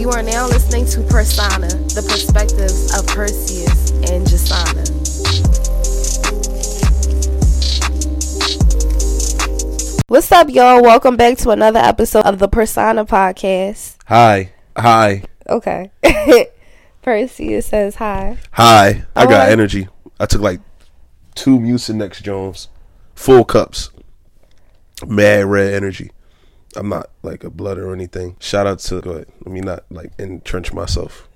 You are now listening to Persona, the perspectives of Perseus and Jasana. What's up, y'all? Welcome back to another episode of the Persona podcast. Hi. Okay. Perseus says hi. Hi. I got energy. I took like 2 Mucinex Jones, full cups, mad red energy. I'm not like a blood or anything. Shout out to, go ahead. Let me not like entrench myself.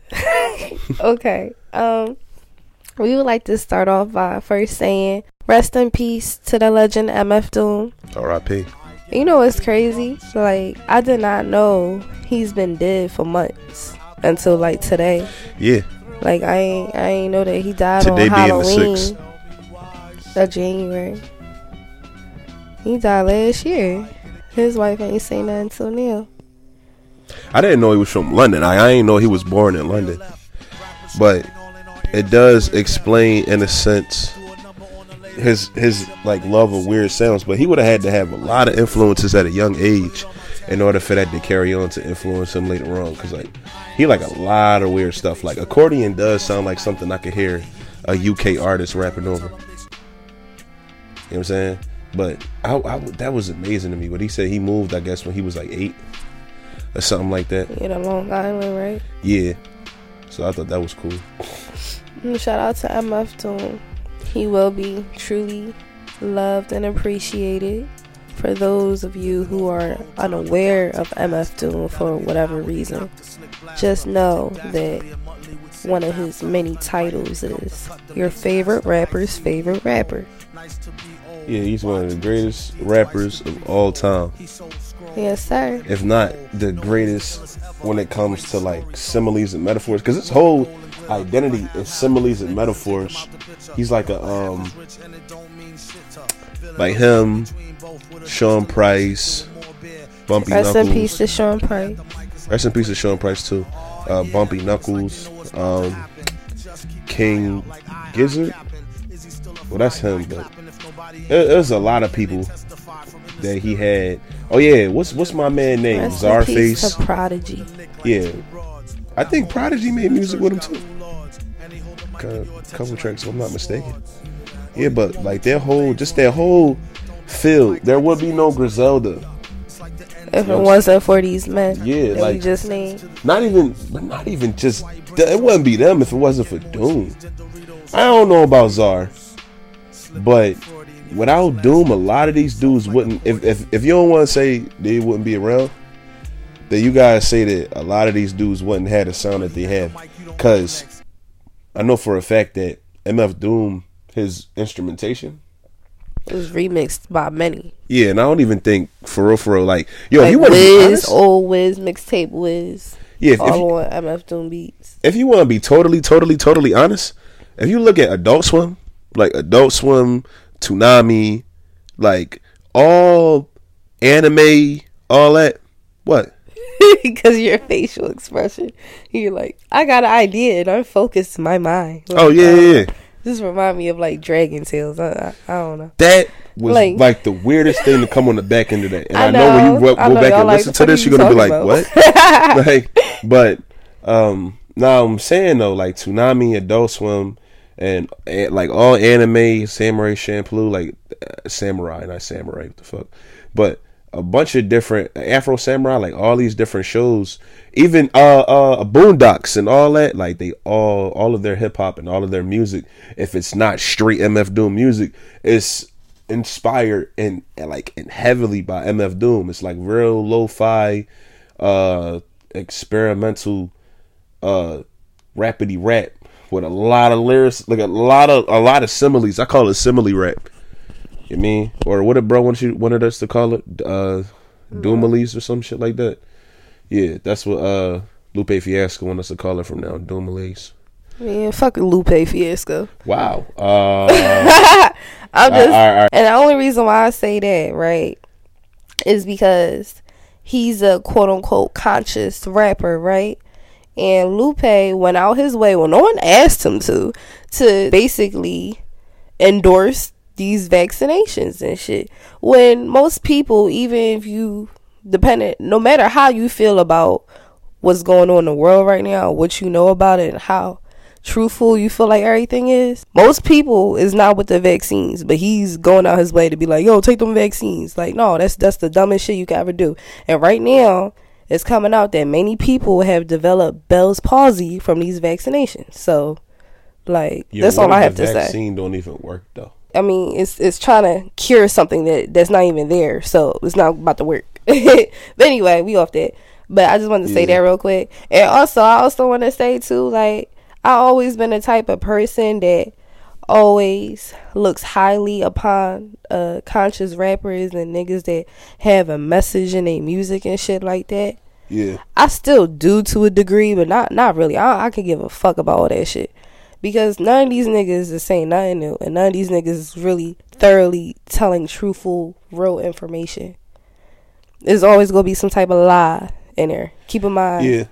Okay. We would like to start off by first saying rest in peace to the legend MF Doom. R.I.P. You know what's crazy? Like, I did not know he's been dead for months until like today. Yeah. Like I ain't know that he died today on Halloween. Today being the 6th of January. He died last year. His wife ain't seen nothing till now. I didn't know he was from London. I ain't know he was born in London. But it does explain, in a sense, his like love of weird sounds. But he would have had to have a lot of influences at a young age in order for that to carry on to influence him later on. Because like he like a lot of weird stuff. Like accordion does sound like something I could hear a UK artist rapping over. You know what I'm saying? But I that was amazing to me. But he said he moved, I guess, when he was like 8 or something like that. Yeah, to Long Island, right? Yeah. So I thought that was cool. Shout out to MF Doom. He will be truly loved and appreciated. For those of you who are unaware of MF Doom for whatever reason, just know that one of his many titles is your favorite rapper's favorite rapper. Yeah, he's one of the greatest rappers of all time. Yes, sir. If not the greatest when it comes to like similes and metaphors, because his whole identity is similes and metaphors. He's like a like him, Sean Price, Bumpy Knuckles. Rest in peace to Sean Price. Rest in peace to Sean Price too. Bumpy Knuckles, King Gizzard. Well, that's him, but there's a lot of people that he had. Oh yeah, what's my man name? Czarface. Prodigy. Yeah, I think Prodigy made music with him too. Couple tracks, if I'm not mistaken. Yeah, but like their whole field, there would be no Griselda if it wasn't for these men. Yeah, like just not even just it wouldn't be them if it wasn't for Doom. I don't know about Czar, but without Doom, a lot of these dudes wouldn't. If you don't want to say they wouldn't be around, then you guys say that a lot of these dudes wouldn't have the sound that they have. Because I know for a fact that MF Doom, his instrumentation, it was remixed by many. Yeah, and I don't even think for real like yo, like you want to be honest, old Wiz mixtape Wiz. Yeah, all on MF Doom beats. If you want to be totally honest, if you look at Adult Swim, Toonami, like all anime, all that. What? Because your facial expression, you're like, I got an idea and I focused my mind. Like, oh yeah. This remind me of like Dragon Tales. I don't know. That was like the weirdest thing to come on the back end of that. And I know when you go back and listen to this, you're gonna be like, about? What? Like, but now I'm saying though, like Toonami, Adult Swim. And like all anime, Samurai Champloo, like Samurai, not Samurai, what the fuck, but a bunch of different Afro Samurai, like all these different shows, even Boondocks and all that, like they all of their hip hop and all of their music, if it's not straight MF Doom music, is inspired and heavily by MF Doom. It's like real lo-fi, experimental, rappity rap. With a lot of lyrics, like a lot of similes. I call it simile rap. You mean, or what a bro wanted us to call it, Doomalies or some shit like that. Yeah, that's what Lupe Fiasco wanted us to call it from now, Doomalies. Man, fuck Lupe Fiasco. Wow. I'm just, all right. And the only reason why I say that, right, is because he's a quote unquote conscious rapper, right? And Lupe went out his way, well, no one asked him to basically endorse these vaccinations and shit. When most people, even if you, dependent, no matter how you feel about what's going on in the world right now, what you know about it, and how truthful you feel like everything is. Most people is not with the vaccines, but he's going out his way to be like, yo, take them vaccines. Like, no, that's the dumbest shit you can ever do. And right now, it's coming out that many people have developed Bell's palsy from these vaccinations. So, like, yeah, that's all I have to say. The vaccine don't even work, though. I mean, it's trying to cure something that's not even there, so it's not about to work. But anyway, we off that. But I just wanted to say that real quick. And also, I also want to say, too, like, I've always been the type of person that always looks highly upon conscious rappers and niggas that have a message in their music and shit like that. Yeah. I still do to a degree, but not really. I can give a fuck about all that shit. Because none of these niggas is saying nothing new. And none of these niggas is really thoroughly telling truthful, real information. There's always going to be some type of lie in there. Keep in mind. Yeah.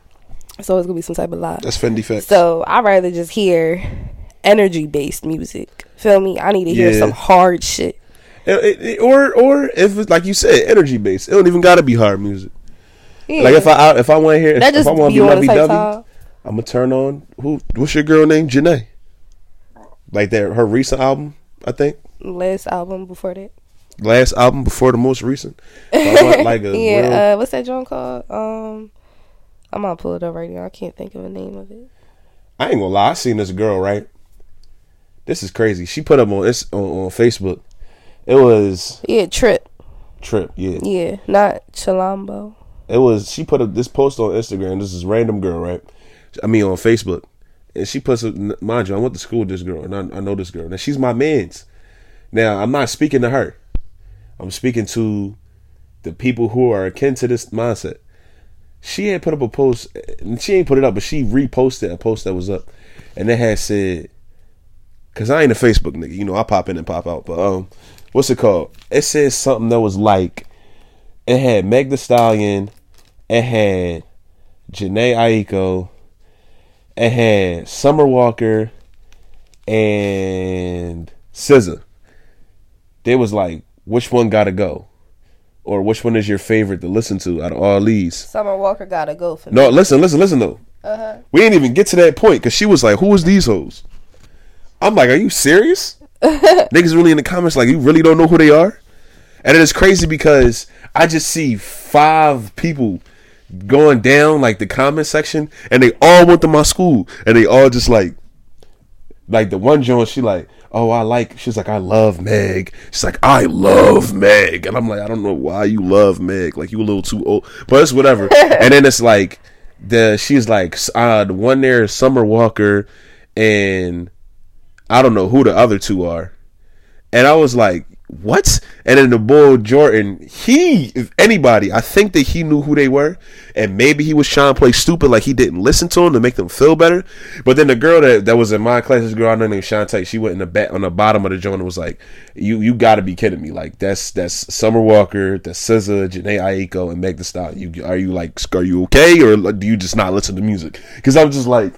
It's always going to be some type of lie. That's Fendi facts. So, I'd rather just hear energy-based music. Feel me? I need to hear some hard shit. Or if it's, like you said, energy-based. It don't even got to be hard music. Yeah. Like, if I want to hear... That if I want to be lovey dovey, I'm going to turn on... What's your girl name? Jhené. Like, her recent album, I think. Last album before the most recent. Like a what's that joint called? I'm gonna pull it up right now. I can't think of a name of it. I ain't gonna lie. I seen this girl, right? This is crazy. She put up on Facebook. It was Trip. Yeah, not Chalambo. It was. She put up this post on Instagram. This is random girl, right? I mean on Facebook, and she puts up. Mind you, I went to school with this girl, and I know this girl. Now she's my man's. Now I'm not speaking to her. I'm speaking to the people who are akin to this mindset. She had put up a post. She ain't put it up, but she reposted a post that was up. And it had said, because I ain't a Facebook nigga. You know, I pop in and pop out. But what's it called? It said something that was like, it had Meg Thee Stallion. It had Jhené Aiko. It had Summer Walker. And SZA. They was like, which one gotta go? Or which one is your favorite to listen to out of all these? Summer Walker gotta go for me. No, listen though. Uh-huh. We didn't even get to that point because she was like, who is these hoes? I'm like, are you serious? Niggas really in the comments like, you really don't know who they are? And it is crazy because I just see 5 people going down like the comment section and they all went to my school and they all just like the one joint, she like, oh, she's like, I love Meg. She's like, I love Meg. And I'm like, I don't know why you love Meg. Like, you a little too old. But it's whatever. And then it's like, she's like, the one there is Summer Walker. And I don't know who the other two are. And I was like, what? And then the boy Jordan, if anybody, I think that he knew who they were. And maybe he was trying to play stupid, like he didn't listen to them to make them feel better. But then the girl that was in my class, this girl I know named Shantae, she went in the back on the bottom of the joint and was like, you gotta be kidding me. Like that's Summer Walker, that's SZA, Jhené Aiko, and Meg Thee Stallion. Are you okay? Or do you just not listen to music? Because I'm just like,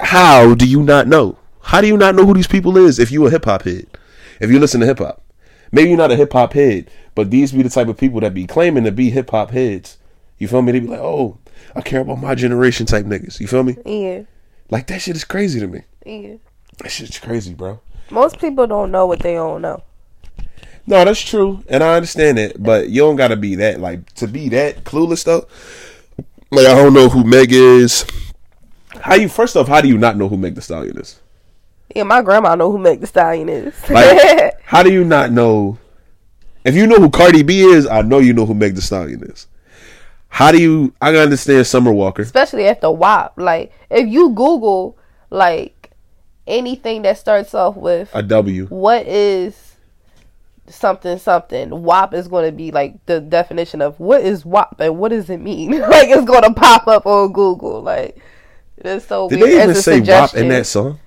how do you not know? How do you not know who these people is if you a hip hop head? If you listen to hip hop. Maybe you're not a hip hop head, but these be the type of people that be claiming to be hip hop heads. You feel me? They be like, oh, I care about my generation type niggas. You feel me? Yeah. Like, that shit is crazy to me. Yeah. That shit's crazy, bro. Most people don't know what they don't know. No, that's true. And I understand it, but you don't got to be that. Like, to be that clueless, though. Like, I don't know who Meg is. First off, how do you not know who Meg Thee Stallion is? Yeah, my grandma know who Meg Thee Stallion is. Like, how do you not know? If you know who Cardi B is, I know you know who Meg Thee Stallion is. How do you... I can understand Summer Walker. Especially after WAP. Like, if you Google, like, anything that starts off with... a W. What is something something? WAP is going to be, like, the definition of what is WAP and what does it mean? Like, it's going to pop up on Google. Like, it's so weird. Did they even say WAP in that song?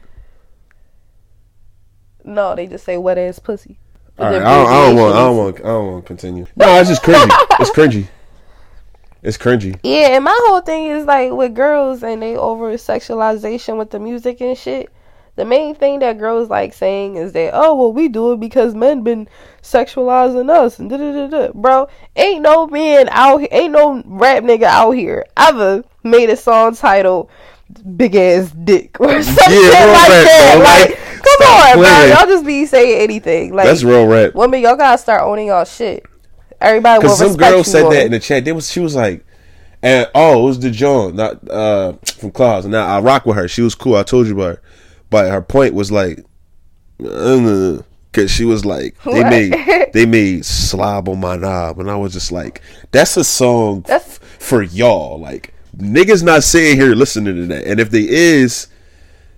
No, they just say wet ass pussy. All right, I don't want to continue. No, it's just cringy. It's cringy. Yeah, and my whole thing is like with girls and they over sexualization with the music and shit. The main thing that girls like saying is that, oh, well, we do it because men been sexualizing us and da-da-da-da. Bro, ain't no man out here, ain't no rap nigga out here ever made a song titled Big Ass Dick or something like that. Bro. Like, come on, man. Y'all just be saying anything. Like, that's real rap. Women, y'all gotta start owning y'all shit. Everybody will respect you. Because some girl said that in the chat. She was like, and it was the John from Claus. Now I rock with her. She was cool. I told you about her. But her point was like, because she was like, they made slob on my knob, and I was just like, that's a song for y'all. Like, niggas not sitting here listening to that, and if they is,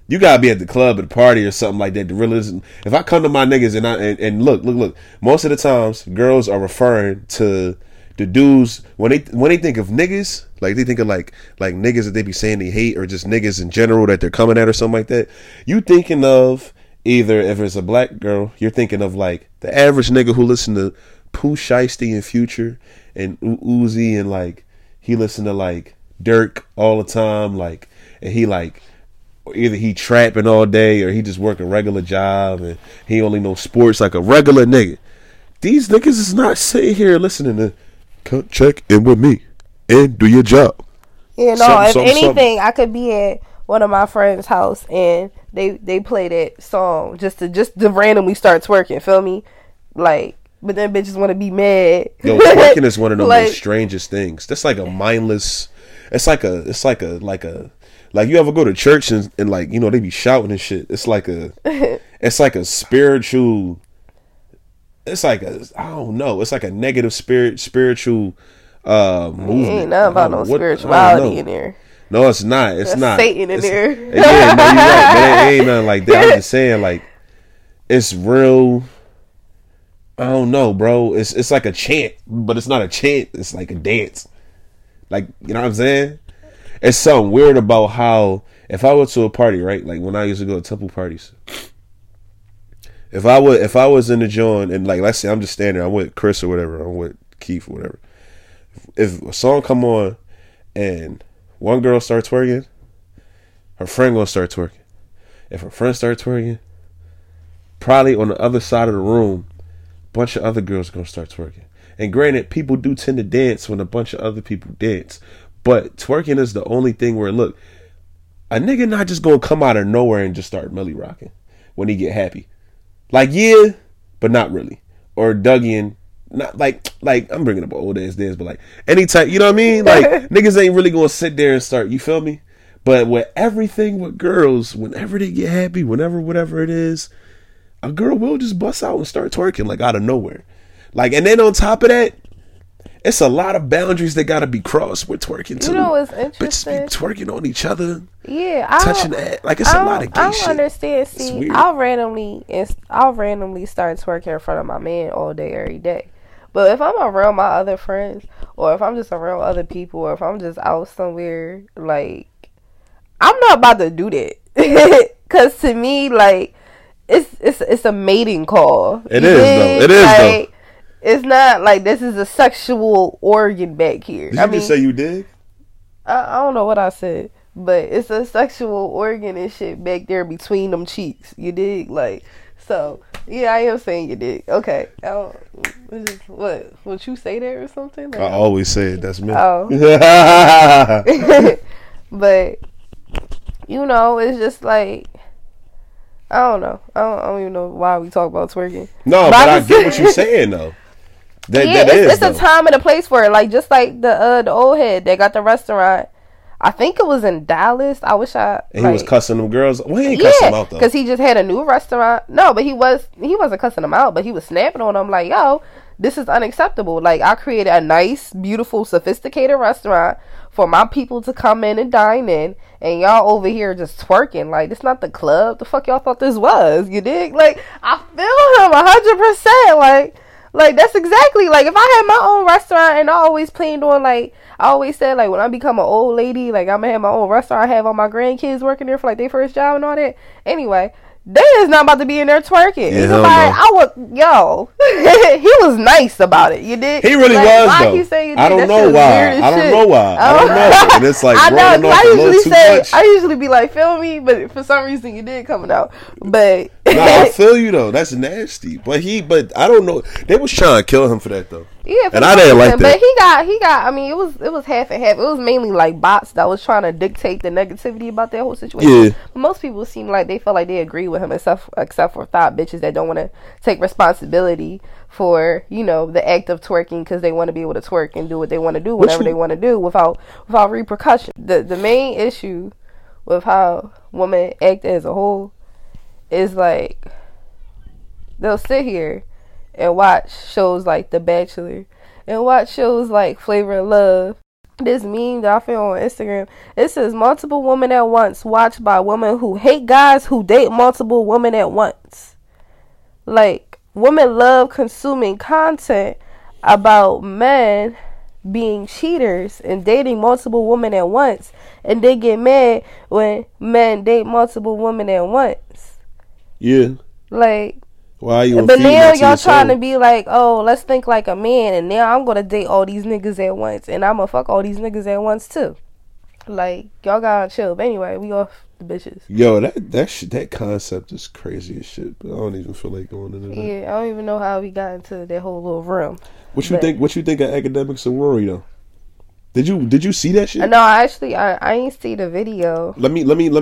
you gotta be at the club or the party or something like that to realize. If I come to my niggas and look, most of the times girls are referring to the dudes when they think of niggas, like they think of like niggas that they be saying they hate, or just niggas in general that they're coming at or something like that. You thinking of, either if it's a black girl, you're thinking of like the average nigga who listen to Pooh Shiesty and Future and Uzi, and like he listen to like Dirk all the time, like, and he like either he trapping all day or he just work a regular job and he only know sports like a regular nigga. These niggas is not sitting here listening to come check in with me and do your job. Yeah, no, if anything. I could be at one of my friends' house and they play that song just to randomly start twerking, feel me? Like, but then bitches want to be mad. Yo, twerking is one of the most strangest things. That's like a mindless, it's like you ever go to church and like, you know, they be shouting and shit. It's like a spiritual, it's like a negative spiritual movement. Ain't nothing about no spirituality in there. No, it's not. It's not Satan in there. Yeah, no, you're right, man. It ain't nothing like that. I'm just saying, like, it's real. I don't know, bro. It's like a chant, but it's not a chant. It's like a dance. Like, you know what I'm saying? It's something weird about how, if I went to a party, right? Like when I used to go to temple parties. If I was in the joint and like, let's say I'm just standing there, I'm with Chris or whatever, I'm with Keith or whatever. If a song come on and one girl starts twerking, her friend gonna start twerking. If her friend starts twerking, probably on the other side of the room, a bunch of other girls gonna start twerking. And granted, people do tend to dance when a bunch of other people dance, but twerking is the only thing where, look, a nigga not just gonna come out of nowhere and just start milli rocking when he get happy. Like, yeah, but not really. Or Dougie and not like I'm bringing up old ass days, but like any type, you know what I mean? Like niggas ain't really gonna sit there and start. You feel me? But with everything with girls, whenever they get happy, whatever it is, a girl will just bust out and start twerking like out of nowhere. Like, and then on top of that, it's a lot of boundaries that gotta be crossed with twerking too. You know what's interesting? Bitches be twerking on each other. Yeah, touching that, like, it's a lot of gay shit. I don't understand. See, I'll randomly start twerking in front of my man all day, every day. But if I'm around my other friends, or if I'm just around other people, or if I'm just out somewhere, like, I'm not about to do that. Cause to me, like, it's a mating call. It is though. It's not like this is a sexual organ back here. Did you just say you dig? I don't know what I said, but it's a sexual organ and shit back there between them cheeks. You dig? Like, so, yeah, I am saying you dig. Okay. Would you say that or something? Like, I always say it. That's me. Oh. But, you know, it's just like, I don't know. I don't even know why we talk about twerking. No, but I get what you're saying, though. It's a time and a place for it. Like, just like the old head that got the restaurant. I think it was in Dallas. I wish I. And he was cussing them girls. Well, he ain't cussing them out though, because he just had a new restaurant. No, but he wasn't cussing them out, but he was snapping on them like, "Yo, this is unacceptable. Like, I created a nice, beautiful, sophisticated restaurant for my people to come in and dine in, and y'all over here just twerking. Like, it's not the club. The fuck y'all thought this was? You dig? Like, I feel him 100%. Like, that's exactly, like, if I had my own restaurant, and I always planned on, like, I always said, like, when I become an old lady, like, I'm gonna have my own restaurant, I have all my grandkids working there for, like, their first job and all that. Anyway, They is not about to be in there twerking. Yeah, like, he was nice about it. You dig? He really was though. I don't know why. I don't know. And it's like, I know. I usually be like, feel me, but for some reason you did coming out. But I feel you though. That's nasty. But I don't know. They was trying to kill him for that though. Yeah, and I didn't like that. But he got. I mean, it was half and half. It was mainly like bots that was trying to dictate the negativity about that whole situation. Yeah. But most people seem like they felt like they agree with him, except for thought bitches that don't want to take responsibility for, you know, the act of twerking because they want to be able to twerk and do what they want to do whenever they want to do without repercussion. The main issue with how women act as a whole is like they'll sit here and watch shows like The Bachelor and watch shows like Flavor of Love. This meme that I found on Instagram, it says multiple women at once, watched by women who hate guys who date multiple women at once. Like, women love consuming content about men being cheaters and dating multiple women at once, and they get mad when men date multiple women at once. Yeah. Like, but now y'all trying to be like, oh, let's think like a man, and now I'm gonna date all these niggas at once, and I'm gonna fuck all these niggas at once too. Like, y'all gotta chill. But anyway, we off the bitches. Yo, that concept is crazy as shit. But I don't even feel like going into that. Yeah, I don't even know how we got into that whole little room. What you think of Akademiks and Rory though? Did you see that shit? No, actually, I ain't see the video. Let me give him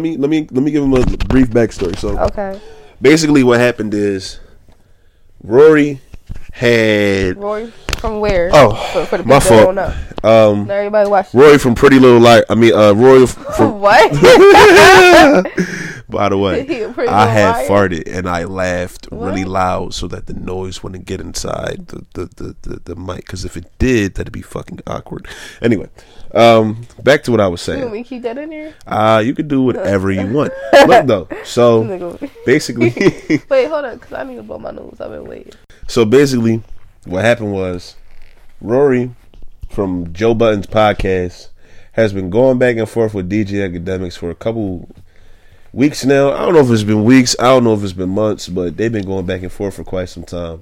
a brief backstory. So okay, basically, what happened is, Rory from where? Oh, for the my fault. Now everybody watch Rory from Pretty Little Liars. Rory from what? By the way, I had farted and I laughed really loud so that the noise wouldn't get inside the mic. Because if it did, that'd be fucking awkward. Anyway, back to what I was saying. You want me to keep that in here? You can do whatever you want. Look though, so basically, wait, hold on, because I need to blow my nose. I've been waiting. So basically, what happened was Rory from Joe Budden's podcast has been going back and forth with DJ Akademiks for a couple weeks now. I don't know if it's been weeks, I don't know if it's been months, but they've been going back and forth for quite some time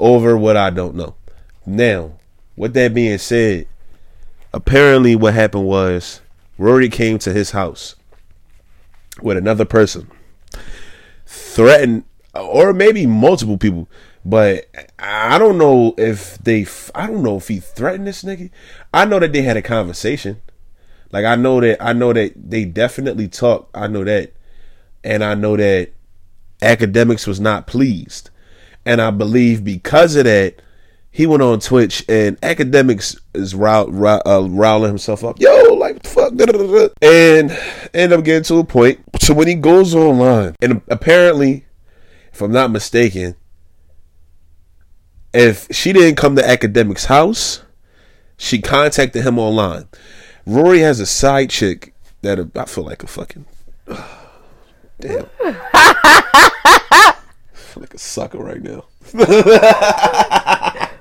over what I don't know. Now, with that being said, apparently what happened was Rory came to his house with another person, threatened, or maybe multiple people, but I don't know if he threatened this nigga. I know that they had a conversation. Like, I know that they definitely talked. I know that. And I know that Akademiks was not pleased. And I believe because of that, he went on Twitch and Akademiks is riling himself up. Yo, like, fuck. And end up getting to a point. So when he goes online, and apparently, if I'm not mistaken, if she didn't come to Akademiks' house, she contacted him online. Rory has a side chick that I feel like a fucking... damn. I feel like a sucker right now.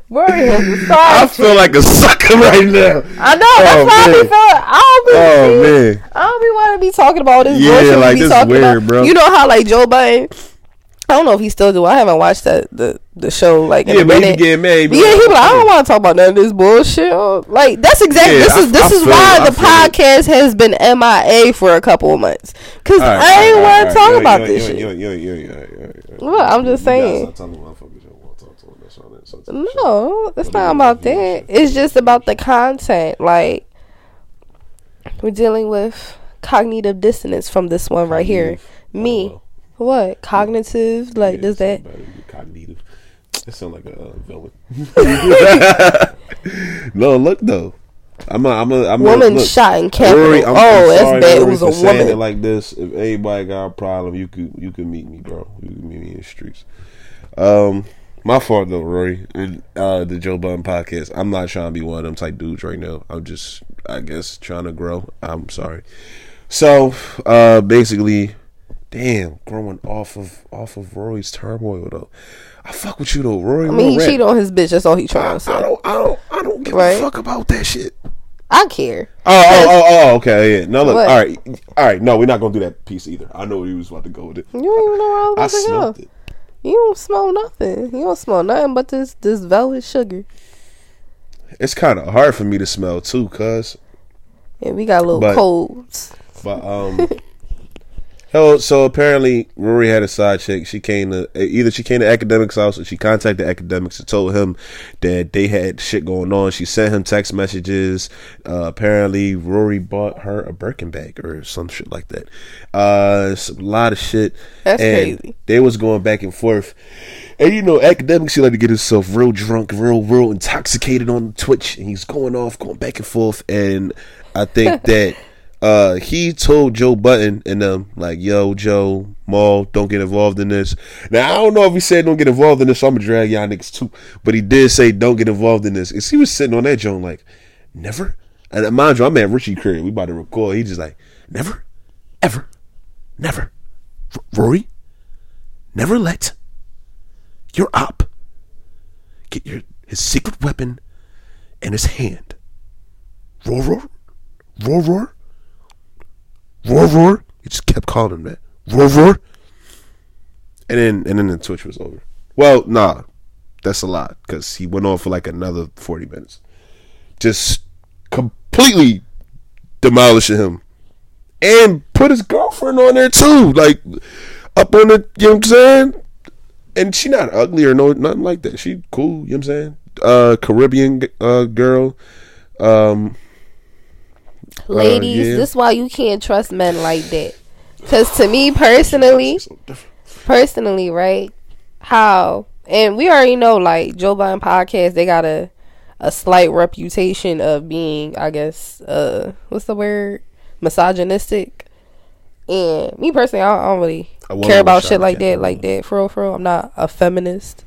Rory has a side chick. I feel like a sucker right now. I know. That's how I be feeling. I don't be wanting to be talking about this. Yeah, like, this is weird, bro. You know how, like, Joe Biden... I don't know if he still do. I haven't watched that the show like in a minute. He get mad, but yeah, he like, I don't want to talk about none of this bullshit. Like, that's exactly this is why the podcast has been MIA for a couple of months, because I ain't want to talk about this shit. Look, I'm just saying. No, it's not about that. It's just about the content. Like, we're dealing with cognitive dissonance from this one right here. Me. What? Cognitive? Like, does that... Cognitive. That sounds like a villain. No, look, though. Woman shot and killed. That's bad. It was a woman. It like this. If anybody got a problem, you can meet me, bro. You can meet me in the streets. My fault, though, Rory. And the Joe Budden podcast. I'm not trying to be one of them type dudes right now. I'm just, I guess, trying to grow. I'm sorry. So, basically... Damn, growing off of Rory's turmoil though. I fuck with you though, Rory. I mean, he cheated on his bitch. That's all he trying to say. I don't give a fuck about that shit. I care. Oh, okay. Yeah. No, look. What? All right. No, we're not gonna do that piece either. I know he was about to go with it. You don't even know where I was about to go. I smelled it. You don't smell nothing. You don't smell nothing but this velvet sugar. It's kind of hard for me to smell too, cuz. Yeah, we got colds. But hell, so apparently Rory had a side chick. She came to Akademiks' house, or she contacted Akademiks and told him that they had shit going on. She sent him text messages. Apparently Rory bought her a Birkin bag or some shit like that. A lot of shit. That's crazy. They was going back and forth. And you know, Akademiks, he like to get himself real drunk, real intoxicated on Twitch, and he's going back and forth. And I think that he told Joe Budden and them, like, yo, Joe, Maul, don't get involved in this. Now, I don't know if he said don't get involved in this, so I'm going to drag y'all niggas too. But he did say don't get involved in this. And he was sitting on that joint like, never? And mind you, I'm at Richie Curry. We about to record. He just like, never, ever, never. Rory, never let your op get his secret weapon in his hand. Roar. Roar. He just kept calling him that. Roar. And then the Twitch was over. Well, nah. That's a lot. Because he went on for like another 40 minutes. Just completely demolishing him. And put his girlfriend on there too. Like, up on the, you know what I'm saying? And she not ugly or no nothing like that. She cool, you know what I'm saying? Caribbean girl. Ladies, yeah. This is why you can't trust men like that. Because to me personally, right? How? And we already know, like, Joe Biden podcast, they got a slight reputation of being, I guess, what's the word? Misogynistic. And me personally, I don't really care about shit like that. For real, I'm not a feminist.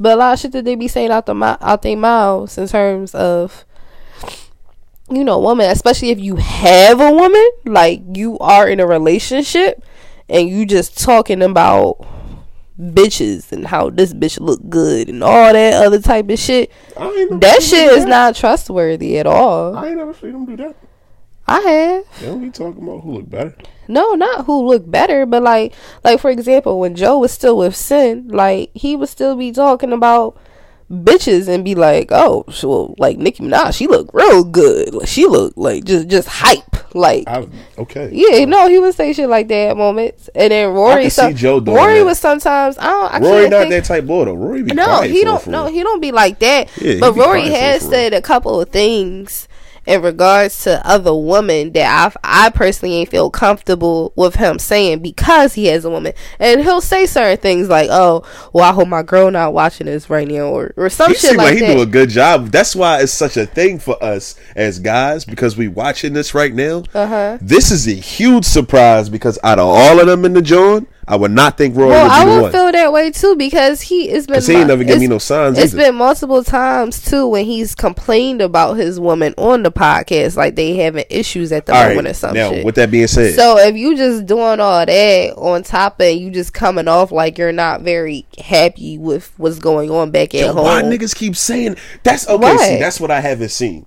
But a lot of shit that they be saying out their mouths in terms of, you know, woman, especially if you have a woman, like you are in a relationship and you just talking about bitches and how this bitch look good and all that other type of shit. That shit is not trustworthy at all. I ain't never seen them do that. I have. They don't be talking about who look better. No, not who look better, but like for example, when Joe was still with Sin, like he would still be talking about bitches and be like, oh, so like Nicki Minaj, she look real good. Like, she look like just hype. Like, okay, yeah, no, he would say shit like that at moments. And then Rory, Rory was sometimes Rory not that type boy though. Rory be quiet. He don't be like that. Yeah, but Rory has said a couple of things in regards to other women that I personally ain't feel comfortable with him saying because he has a woman. And he'll say certain things like, oh, well, I hope my girl not watching this right now or some shit like that. He do a good job. That's why it's such a thing for us as guys, because we watching this right now. Uh-huh. This is a huge surprise because out of all of them in the joint, I would not think Rory would be the one. I would feel that way too because he ain't never give me no signs. It's been multiple times too when he's complained about his woman on the podcast, like they having issues at the moment or some shit. Now, with that being said, so if you just doing all that on top of you just coming off like you're not very happy with what's going on back at home. Why niggas keep saying that's okay? What? See, that's what I haven't seen.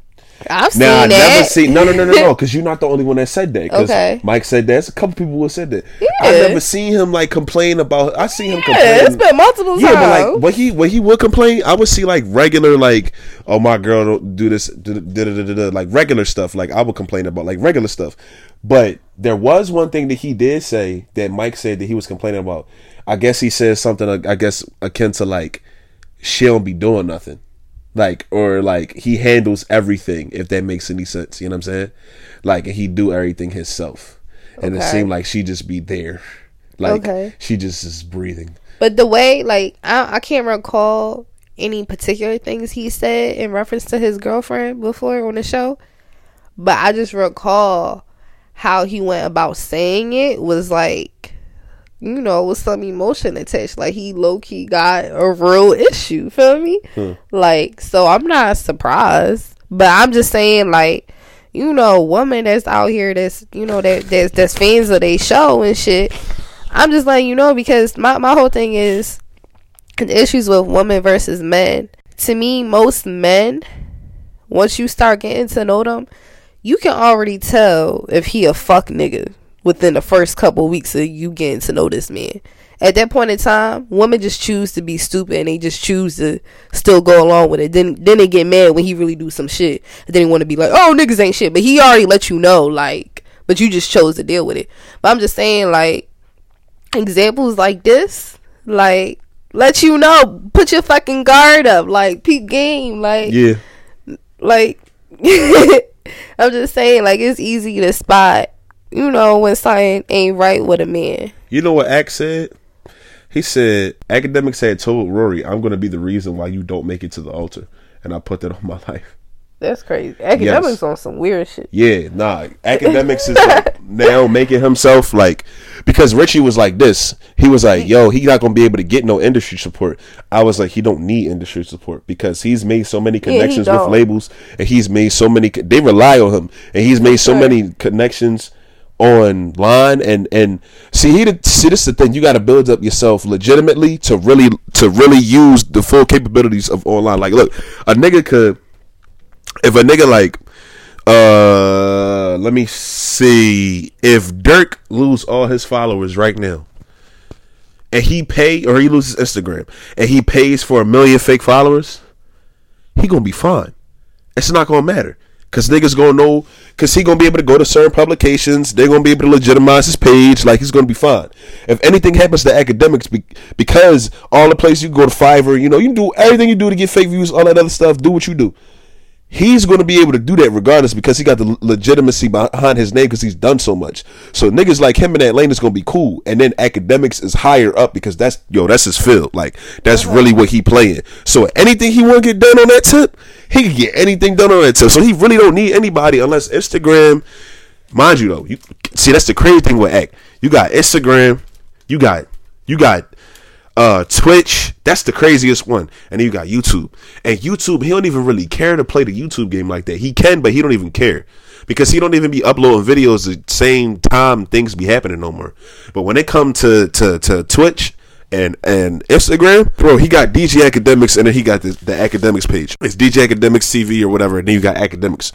I've seen that. Never seen, no, because you're not the only one that said that. Okay. Mike said that. There's a couple people who said that. Yeah. I never seen him like complain about. I seen him complain. Yeah, it's been multiple times. Yeah, but like when he would complain, I would see like regular like, oh my girl, don't do this, like regular stuff. Like I would complain about like regular stuff. But there was one thing that he did say that Mike said that he was complaining about. I guess he says something. I guess akin to like, she don't be doing nothing. Like, or like he handles everything, if that makes any sense. You know what I'm saying? Like he do everything himself. And it seemed like she just be there. Like she just is breathing. But the way like I can't recall any particular things he said in reference to his girlfriend before on the show. But I just recall how he went about saying it was like, you know, with some emotion attached. Like he low-key got a real issue, feel me? Like, so I'm not surprised, but I'm just saying, like, you know, woman that's out here that's, you know, that's fans of they show and shit, I'm just letting you know, because my whole thing is the issues with women versus men. To me, most men, once you start getting to know them, you can already tell if he a fuck nigga within the first couple of weeks of you getting to know this man. At that point in time, women just choose to be stupid and they just choose to still go along with it. Then they get mad when he really do some shit. And then they want to be like, oh, niggas ain't shit. But he already let you know, like, but you just chose to deal with it. But I'm just saying, like, examples like this, like, let you know, put your fucking guard up, like, peep game, like, yeah, like, I'm just saying, like, it's easy to spot, you know, when something ain't right with a man. You know what Axe said? He said, Akademiks had told Rory, I'm going to be the reason why you don't make it to the altar. And I put that on my life. That's crazy. Akademiks on some weird shit. Yeah, nah. Akademiks is like now making himself like, because Richie was like this. He was like, yo, he not going to be able to get no industry support. I was like, he don't need industry support because he's made so many connections with labels. And he's made so many, they rely on him. And he's made so many connections online and see this is the thing. You got to build up yourself legitimately to really use the full capabilities of online. Like, look, a nigga could, if a nigga like let me see, if Dirk lose all his followers right now and he loses Instagram and he pays for 1 million fake followers, he gonna be fine. It's not gonna matter. Cause niggas gonna know, cause he gonna be able to go to certain publications. They're gonna be able to legitimize his page. Like, he's gonna be fine. If anything happens to Akademiks, because all the places you go to, Fiverr, you know, you can do everything you do to get fake views, all that other stuff. Do what you do. He's gonna be able to do that regardless because he got the legitimacy behind his name because he's done so much. So niggas like him in Atlanta is gonna be cool. And then Akademiks is higher up because that's his field. Like, that's really what he playing. So anything he wanna get done on that tip, he can get anything done on that tip. So he really don't need anybody unless Instagram. Mind you though, see that's the crazy thing with Ak. You got Instagram, you got Twitch. That's the craziest one. And then you got YouTube. And YouTube, he don't even really care to play the YouTube game like that. He can, but he don't even care. Because he don't even be uploading videos the same time things be happening no more. But when it come to Twitch and Instagram, bro, he got DJ Akademiks, and then he got the Akademiks page. It's DJ Akademiks TV or whatever, and then you got Akademiks.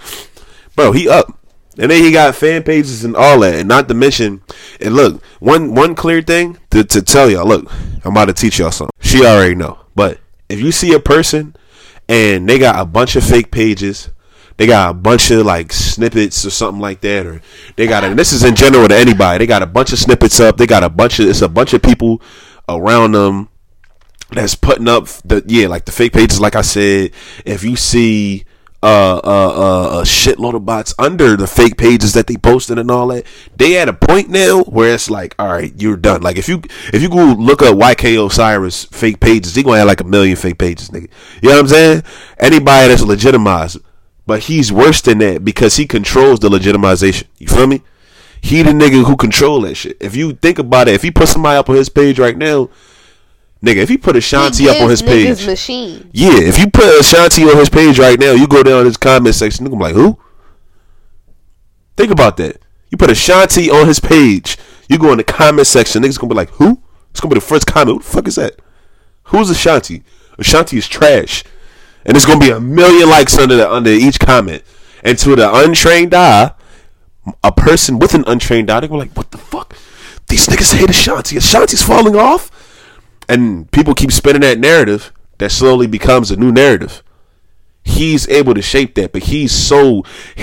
Bro, he up. And then he got fan pages and all that, and not to mention, and look, one clear thing to tell y'all, look, I'm about to teach y'all something. She already know, but if you see a person and they got a bunch of fake pages, they got a bunch of like snippets or something like that, or they got, and this is in general to anybody, they got a bunch of snippets up, they got it's a bunch of people around them that's putting up the fake pages. Like I said, if you see a shitload of bots under the fake pages that they posted and all that, they at a point now where it's like, all right, you're done. Like, if you go look up YK Osiris fake pages, they gonna have like 1 million fake pages, nigga. You know what I'm saying? Anybody that's legitimized, but he's worse than that because he controls the legitimization. You feel me? He the nigga who control that shit. If you think about it, if he put somebody up on his page right now, nigga, if you put Ashanti up on his page, machine. Yeah, if you put Ashanti on his page right now, you go down his comment section, I'm like, who? Think about that. You put Ashanti on his page, you go in the comment section, niggas gonna be like, who? It's gonna be the first comment. Who the fuck is that? Who's Ashanti? Ashanti is trash. And it's gonna be 1 million likes under each comment. And to the untrained eye, a person with an untrained eye, they're gonna be like, what the fuck? These niggas hate Ashanti. Ashanti's falling off? And people keep spinning that narrative that slowly becomes a new narrative. He's able to shape that, but he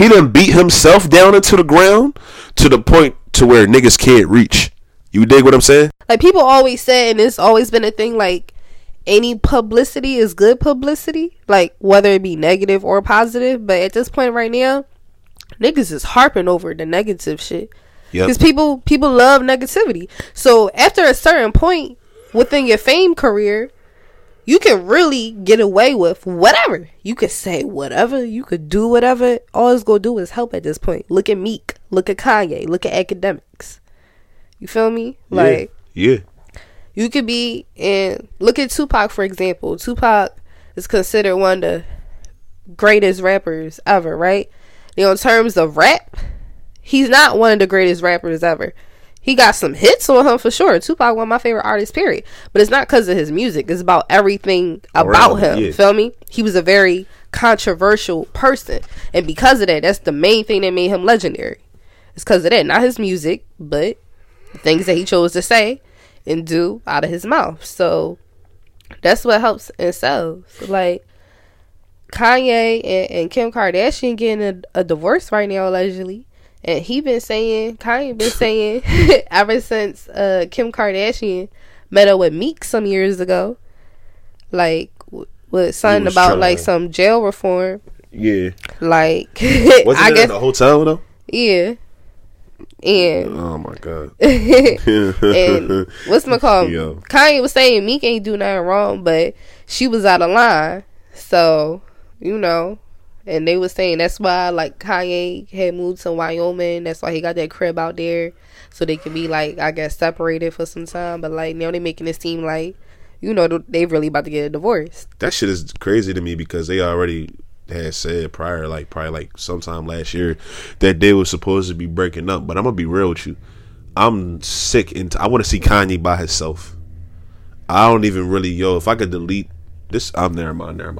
done beat himself down into the ground to the point to where niggas can't reach. You dig what I'm saying? Like, people always say, and it's always been a thing, like, any publicity is good publicity, like, whether it be negative or positive. But at this point right now, niggas is harping over the negative shit. Because people love negativity. So after a certain point within your fame career, you can really get away with whatever. You could say whatever. You could do whatever. All it's going to do is help at this point. Look at Meek. Look at Kanye. Look at Akademiks. You feel me? Like, yeah. You could be in... Look at Tupac, for example. Tupac is considered one of the greatest rappers ever, right? You know, in terms of rap, he's not one of the greatest rappers ever. He got some hits on him for sure. Tupac, one of my favorite artists, period. But it's not because of his music. It's about everything about him. Yeah. Feel me? He was a very controversial person. And because of that, that's the main thing that made him legendary. It's because of that. Not his music, but the things that he chose to say and do out of his mouth. So that's what helps and sells. Like Kanye and Kim Kardashian getting a divorce right now, allegedly. And he been saying, Kanye been saying ever since Kim Kardashian met up with Meek some years ago, like with something about like some jail reform. Yeah. Like wasn't it at the hotel though? Yeah. And oh my god. And what's my call? Yo. Kanye was saying Meek ain't do nothing wrong, but she was out of line. So, you know. And they were saying that's why, like, Kanye had moved to Wyoming. That's why he got that crib out there, so they could be, like, I guess, separated for some time. But, like, now they making it seem like, you know, they really about to get a divorce. That shit is crazy to me because they already had said prior, like, probably, like, sometime last year that they were supposed to be breaking up. But I'm going to be real with you. I'm sick. And I want to see Kanye by himself. I don't even really, if I could delete this, I'm never mind. I was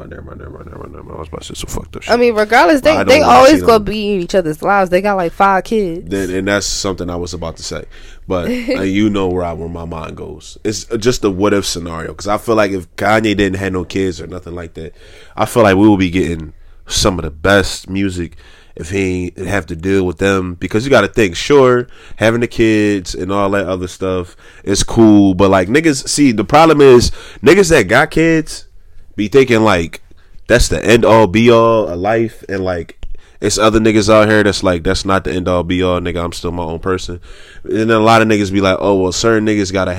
about to say some fucked up shit. I mean, regardless, they always gonna be in each other's lives. They got like 5 kids. And that's something I was about to say. But you know where my mind goes. It's just a what if scenario. Because I feel like if Kanye didn't have no kids or nothing like that, I feel like we would be getting some of the best music if he didn't have to deal with them. Because you gotta think, sure, having the kids and all that other stuff is cool. But like niggas, see, the problem is niggas that got kids be thinking like that's the end all be all of life, and like it's other niggas out here that's like that's not the end all be all, nigga, I'm still my own person. And then a lot of niggas be like, oh well, certain niggas gotta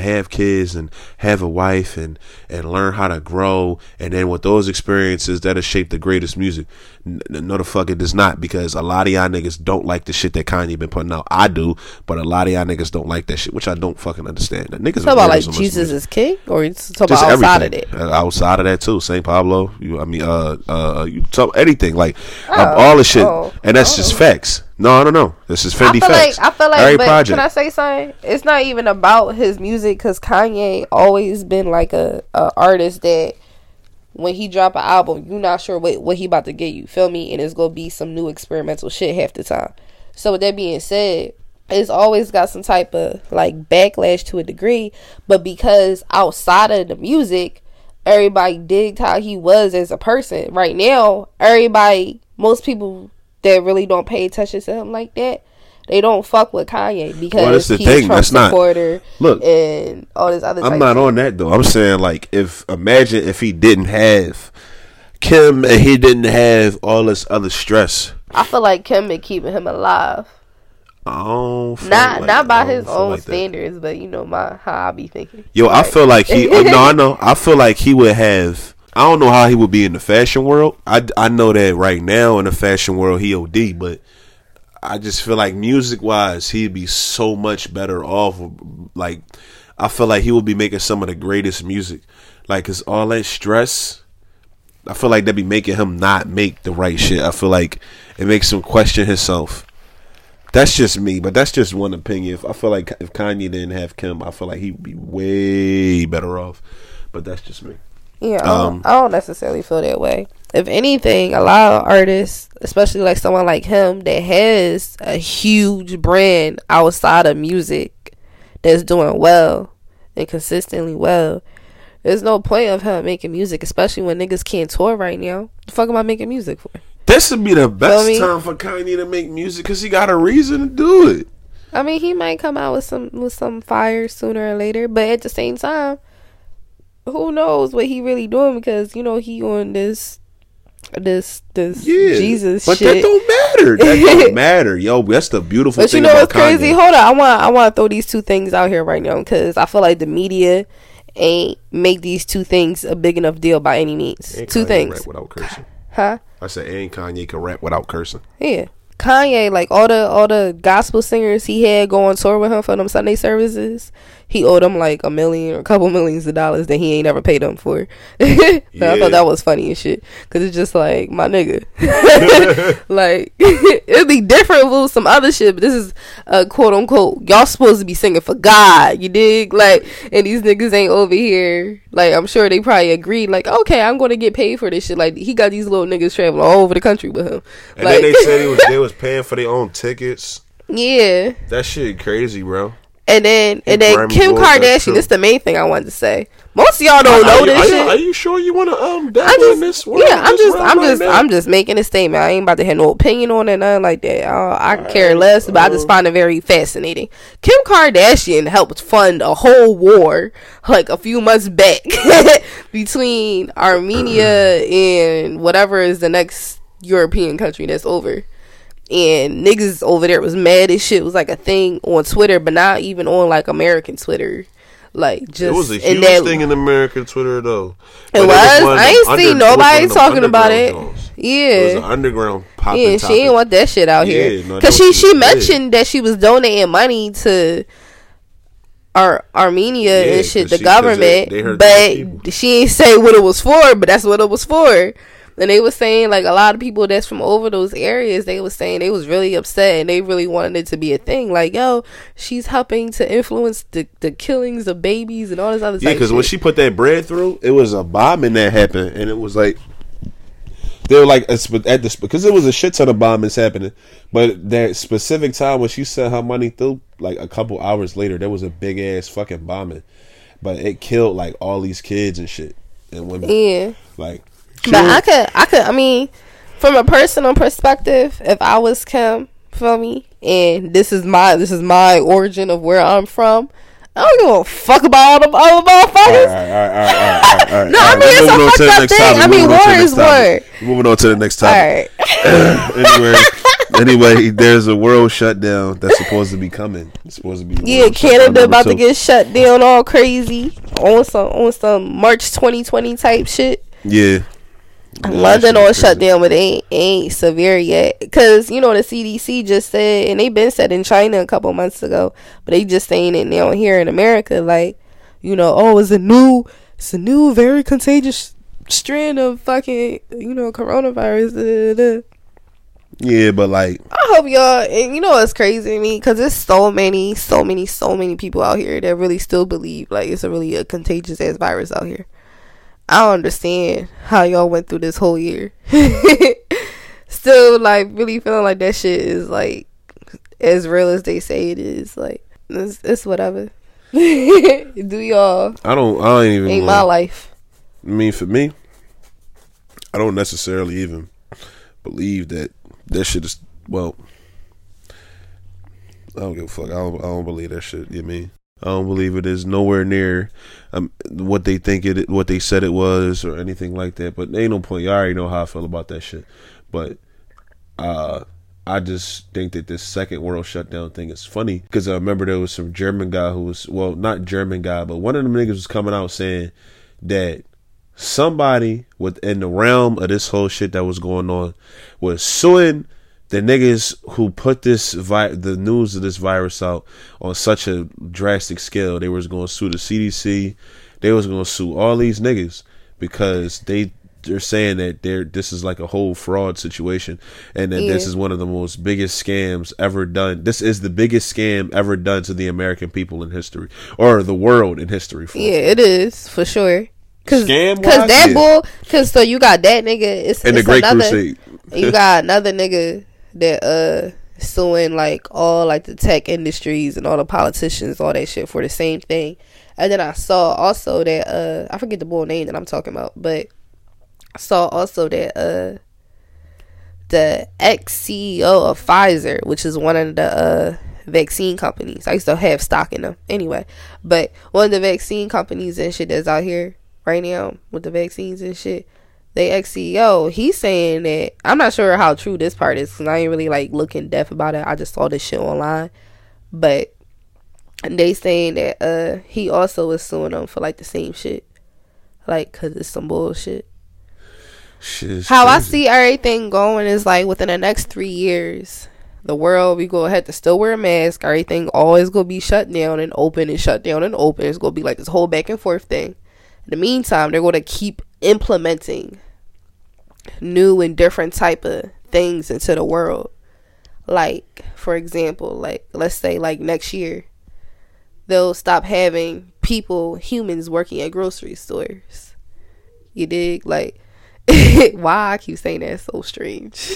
have kids and have a wife and learn how to grow, and then with those experiences that'll shape the greatest music. No the fuck it does not, because a lot of y'all niggas don't like the shit that Kanye been putting out. I do, but a lot of y'all niggas don't like that shit, which I don't fucking understand. The niggas talk about like Jesus is king, or you talk about outside everything. Of that, outside of that too, Saint Pablo. You talk anything like all the shit, and that's just facts. No, I don't know. This is Fendi facts. Like, I feel like, but can I say something? It's not even about his music, because Kanye always been like a artist that, when he drop an album, you're not sure what he about to get you. Feel me? And it's going to be some new experimental shit half the time. So with that being said, it's always got some type of like backlash to a degree. But because outside of the music, everybody digged how he was as a person. Right now, most people that really don't pay attention to him like that, they don't fuck with Kanye because he's a Trump supporter. Look, and all this other. I'm not on that though. I'm saying like, imagine if he didn't have Kim and he didn't have all this other stress. I feel like Kim been keeping him alive. Not by his own standards, but you know how I be thinking. Yo, I feel like he. I feel like he would have. I don't know how he would be in the fashion world. I know that right now in the fashion world he OD, but I just feel like music-wise, he'd be so much better off. Like, I feel like he would be making some of the greatest music. Like, because all that stress, I feel like that'd be making him not make the right shit. I feel like it makes him question himself. That's just me, but that's just one opinion. I feel like if Kanye didn't have Kim, I feel like he'd be way better off. But that's just me. Yeah, I don't necessarily feel that way. If anything, a lot of artists, especially like someone like him that has a huge brand outside of music that's doing well and consistently well, there's no point of him making music, especially when niggas can't tour right now. What the fuck am I making music for? This would be the best time for Kanye to make music because he got a reason to do it. I mean, he might come out with some fire sooner or later, but at the same time, who knows what he really doing, because you know he on this Jesus but shit. But that don't matter. Yo, that's the beautiful thing about Kanye. But you know what's crazy? Hold on, I want to throw these two things out here right now, because I feel like the media ain't make these two things a big enough deal by any means. And two Kanye things. Can rap without cursing. Huh? I said, and Kanye can rap without cursing. Yeah. Kanye, like all the gospel singers he had go on tour with him for them Sunday services, he owed them like $1 million or a couple millions of dollars that he ain't never paid them for. So yeah. I thought that was funny and shit, because it's just like, my nigga. Like, it'd be different with some other shit, but this is quote unquote, y'all supposed to be singing for God, you dig? Like, and these niggas ain't over here. Like, I'm sure they probably agreed, like, okay, I'm going to get paid for this shit. Like, he got these little niggas traveling all over the country with him. And like, then they said they was paying for their own tickets. Yeah. That shit crazy, bro. And then Kim Kardashian, that's the main thing I wanted to say. Most of y'all don't know this shit. Are you sure you want to dabble in this world? Yeah, I'm just making a statement. I ain't about to have no opinion on it, nothing like that. I care less, but I just find it very fascinating. Kim Kardashian helped fund a whole war, like a few months back, between Armenia and whatever is the next European country that's over. And niggas over there was mad as shit. It was like a thing on Twitter, but not even on like American Twitter. Like, just it was a huge thing in American Twitter though. It was. I ain't seen nobody talking about it. Jones. Yeah, it was an underground popping. Yeah, she ain't want that shit out here. No, cause she mentioned that she was donating money to Armenia and shit, the government, but she ain't say what it was for. But that's what it was for. And they were saying, like, a lot of people that's from over those areas, they were saying they was really upset and they really wanted it to be a thing. Like, yo, she's helping to influence the killings of babies and all this other stuff. Yeah, because when she put that bread through, it was a bombing that happened. And it was like, they were like, because it was a shit ton of bombings happening. But that specific time when she sent her money through, like, a couple hours later, there was a big-ass fucking bombing. But it killed, like, all these kids and shit. And women. Yeah. Like... Sure. But I mean, from a personal perspective, if I was Kim, feel me, and this is my origin of where I'm from, I don't give a fuck about all them other motherfuckers. All right. No, I mean, it's a fucked up thing. I mean, war is war. Moving on to the next topic. All right. Anyway, there's a world shutdown that's supposed to be coming. It's supposed to be Canada about to get shut down all crazy on some March 2020 type shit. Yeah. London on shutdown, but it ain't severe yet, because you know the CDC just said, and they've been said in China a couple months ago, but they just saying it now here in America, like, you know, it's a new very contagious strand of fucking, you know, coronavirus. Yeah, but like, I hope y'all, and you know what's crazy to me, because there's so many people out here that really still believe like it's a really contagious ass virus out here. I don't understand how y'all went through this whole year. Still, like, really feeling like that shit is, like, as real as they say it is. Like, it's whatever. Do y'all. I don't even. Ain't my life. I mean, for me, I don't necessarily even believe that shit is, well, I don't give a fuck. I don't believe that shit, you know what I mean? I don't believe it is nowhere near what they think what they said it was, or anything like that. But ain't no point. Y'all already know how I feel about that shit. But I just think that this second world shutdown thing is funny, because I remember there was some German guy who was, well, not German guy, but one of them niggas was coming out saying that somebody within the realm of this whole shit that was going on was suing the niggas who put this the news of this virus out on such a drastic scale. They was going to sue the CDC. They was going to sue all these niggas, because they're saying that this is like a whole fraud situation, and that this is one of the most biggest scams ever done. This is the biggest scam ever done to the American people in history, or the world in history. It is, for sure. So you got that nigga. It's the Great Crusade. You got another nigga that suing like all like the tech industries and all the politicians, all that shit, for the same thing. And then I saw also that I forget the boy name that I'm talking about, but I saw also that the ex-CEO of Pfizer, which is one of the vaccine companies, I used to have stock in them anyway, but one of the vaccine companies and shit that's out here right now with the vaccines and shit, they ex-CEO, he's saying that, I'm not sure how true this part is, because I ain't really like looking deaf about it, I just saw this shit online, but they saying that he also is suing them for like the same shit, like, because it's some bullshit. Shit, how crazy. I see everything going is like within the next 3 years the world, we go ahead to still wear a mask. Everything always gonna be shut down and open and shut down and open. It's gonna be like this whole back and forth thing. In the meantime, they're gonna keep implementing new and different type of things into the world. Like, for example, like, let's say like next year, they'll stop having humans working at grocery stores. You dig? Like, why I keep saying that, it's so strange.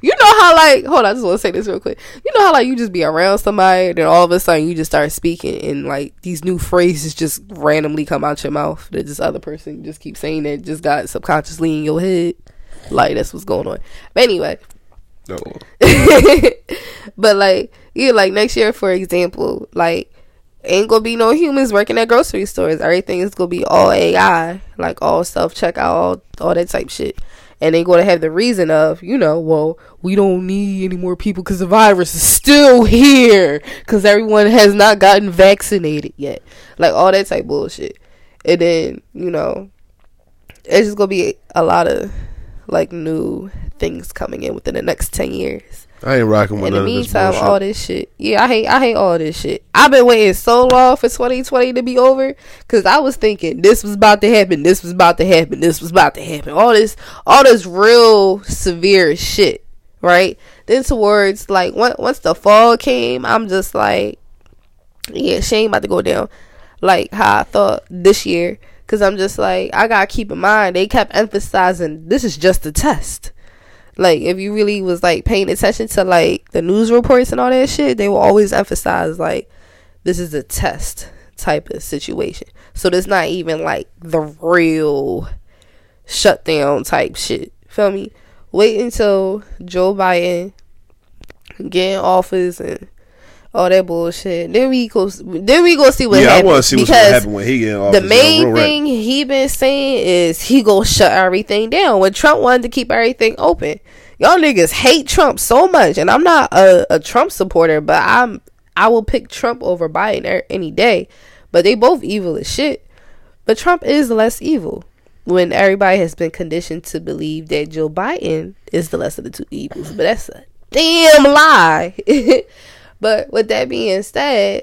You know how, like, hold on, I just want to say this real quick. You know how, like, you just be around somebody, then all of a sudden you just start speaking and, like, these new phrases just randomly come out your mouth that this other person just keeps saying that just got subconsciously in your head. Like, that's what's going on. But anyway. No. But, like, yeah, like, next year, for example, like, ain't gonna be no humans working at grocery stores. Everything is gonna be all AI, like all self-checkout, all that type shit. And they gonna have the reason of, you know, well, we don't need any more people because the virus is still here, because everyone has not gotten vaccinated yet, like all that type bullshit. And then, you know, it's just gonna be a lot of like new things coming in within the next 10 years. I ain't rocking with none of this bullshit. In the meantime, all this shit. Yeah, I hate all this shit. I've been waiting so long for 2020 to be over, because I was thinking this was about to happen, this was about to happen, this was about to happen. All this real severe shit, right? Then towards, like, once the fall came, I'm just like, yeah, shit ain't about to go down like how I thought this year, because I'm just like, I gotta keep in mind, they kept emphasizing this is just a test. Like, if you really was, like, paying attention to, like, the news reports and all that shit, they will always emphasize, like, this is a test type of situation. So, there's not even, like, the real shutdown type shit. Feel me? Wait until Joe Biden get in office and all that bullshit. Then we go see what happens. Yeah, I want to see what's going to happen when he get in office. The main thing he been saying is he going to shut everything down. When Trump wanted to keep everything open. Y'all niggas hate Trump so much. And I'm not a Trump supporter, but I will pick Trump over Biden any day. But they both evil as shit. But Trump is less evil when everybody has been conditioned to believe that Joe Biden is the less of the two evils. But that's a damn lie. But with that being said,